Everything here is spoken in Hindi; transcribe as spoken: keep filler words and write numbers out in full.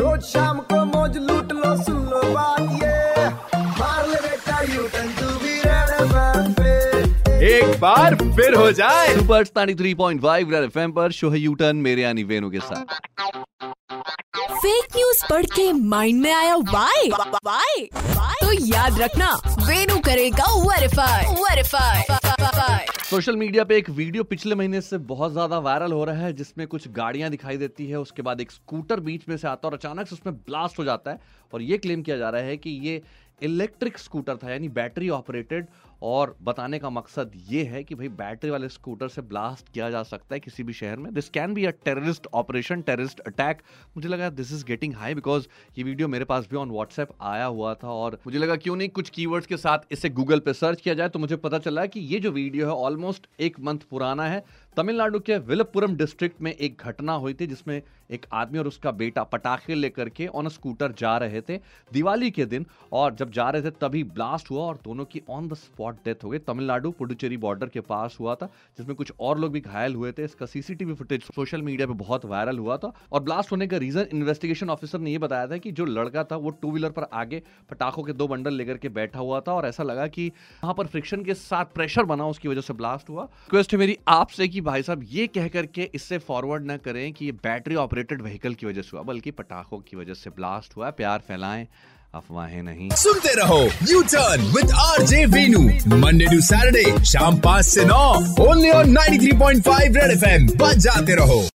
रोज शाम को मौज लूट लो, सुन लो बात ये, मार ले बेटा यू टर्न तू भी रेड एफएम पे, एक बार फिर हो जाए सुपर तिरानवे पॉइंट पाँच रेड एफएम पर शो है यू टर्न मेरे यानी वेनु के साथ। फेक न्यूज पढ़ के माइंड में आया वाई, वाई तो याद रखना वेनु करेगा वेरीफाई वेरीफाई। सोशल मीडिया पे एक वीडियो पिछले महीने से बहुत ज्यादा वायरल हो रहा है जिसमें कुछ गाड़ियां दिखाई देती है, उसके बाद एक स्कूटर बीच में से आता है और अचानक से उसमें ब्लास्ट हो जाता है और ये क्लेम किया जा रहा है कि ये इलेक्ट्रिक स्कूटर था यानी बैटरी ऑपरेटेड। और बताने का मकसद ये है कि भाई बैटरी वाले स्कूटर से ब्लास्ट किया जा सकता है किसी भी शहर में। This can be a terrorist operation, terrorist attack. मुझे लगा this is getting high because ये वीडियो मेरे पास भी ऑन व्हाट्सएप आया हुआ था और मुझे लगा क्यों नहीं कुछ कीवर्ड्स के साथ इसे गूगल पे सर्च किया जाए। तो मुझे पता चला कि ये जो वीडियो है ऑलमोस्ट एक मंथ पुराना है। तमिलनाडु के विलपुरम डिस्ट्रिक्ट में एक घटना हुई थी जिसमें एक आदमी और उसका बेटा पटाखे लेकर के ऑन स्कूटर जा रहे थे दिवाली के दिन, और जब जा रहे थे तभी ब्लास्ट हुआ और दोनों की ऑन द स्पॉट डेथ हो गई। तमिलनाडु पुडुचेरी बॉर्डर के पास हुआ था जिसमें कुछ और लोग भी घायल हुए थे। इसका सीसीटीवी फुटेज सोशल मीडिया पे बहुत वायरल हुआ था और ब्लास्ट होने का रीजन इन्वेस्टिगेशन ऑफिसर ने यह बताया था कि जो लड़का था वो टू व्हीलर पर आगे पटाखों के दो बंडल लेकर के बैठा हुआ था और ऐसा लगा कि वहां पर फ्रिक्शन के साथ प्रेशर बना, उसकी वजह से ब्लास्ट हुआ। रिक्वेस्ट है मेरी आपसे कि भाई साहब ये कह करके इससे फॉरवर्ड ना करें कि ये बैटरी ऑपरेटेड व्हीकल की वजह से हुआ, बल्कि पटाखों की वजह से ब्लास्ट हुआ। प्यार फैलाएं, अफवाहें नहीं। सुनते रहो U turn with RJ Venu, Monday to Saturday शाम पाँच से नौ, only on ninety three point five red FM. बजाते रहो।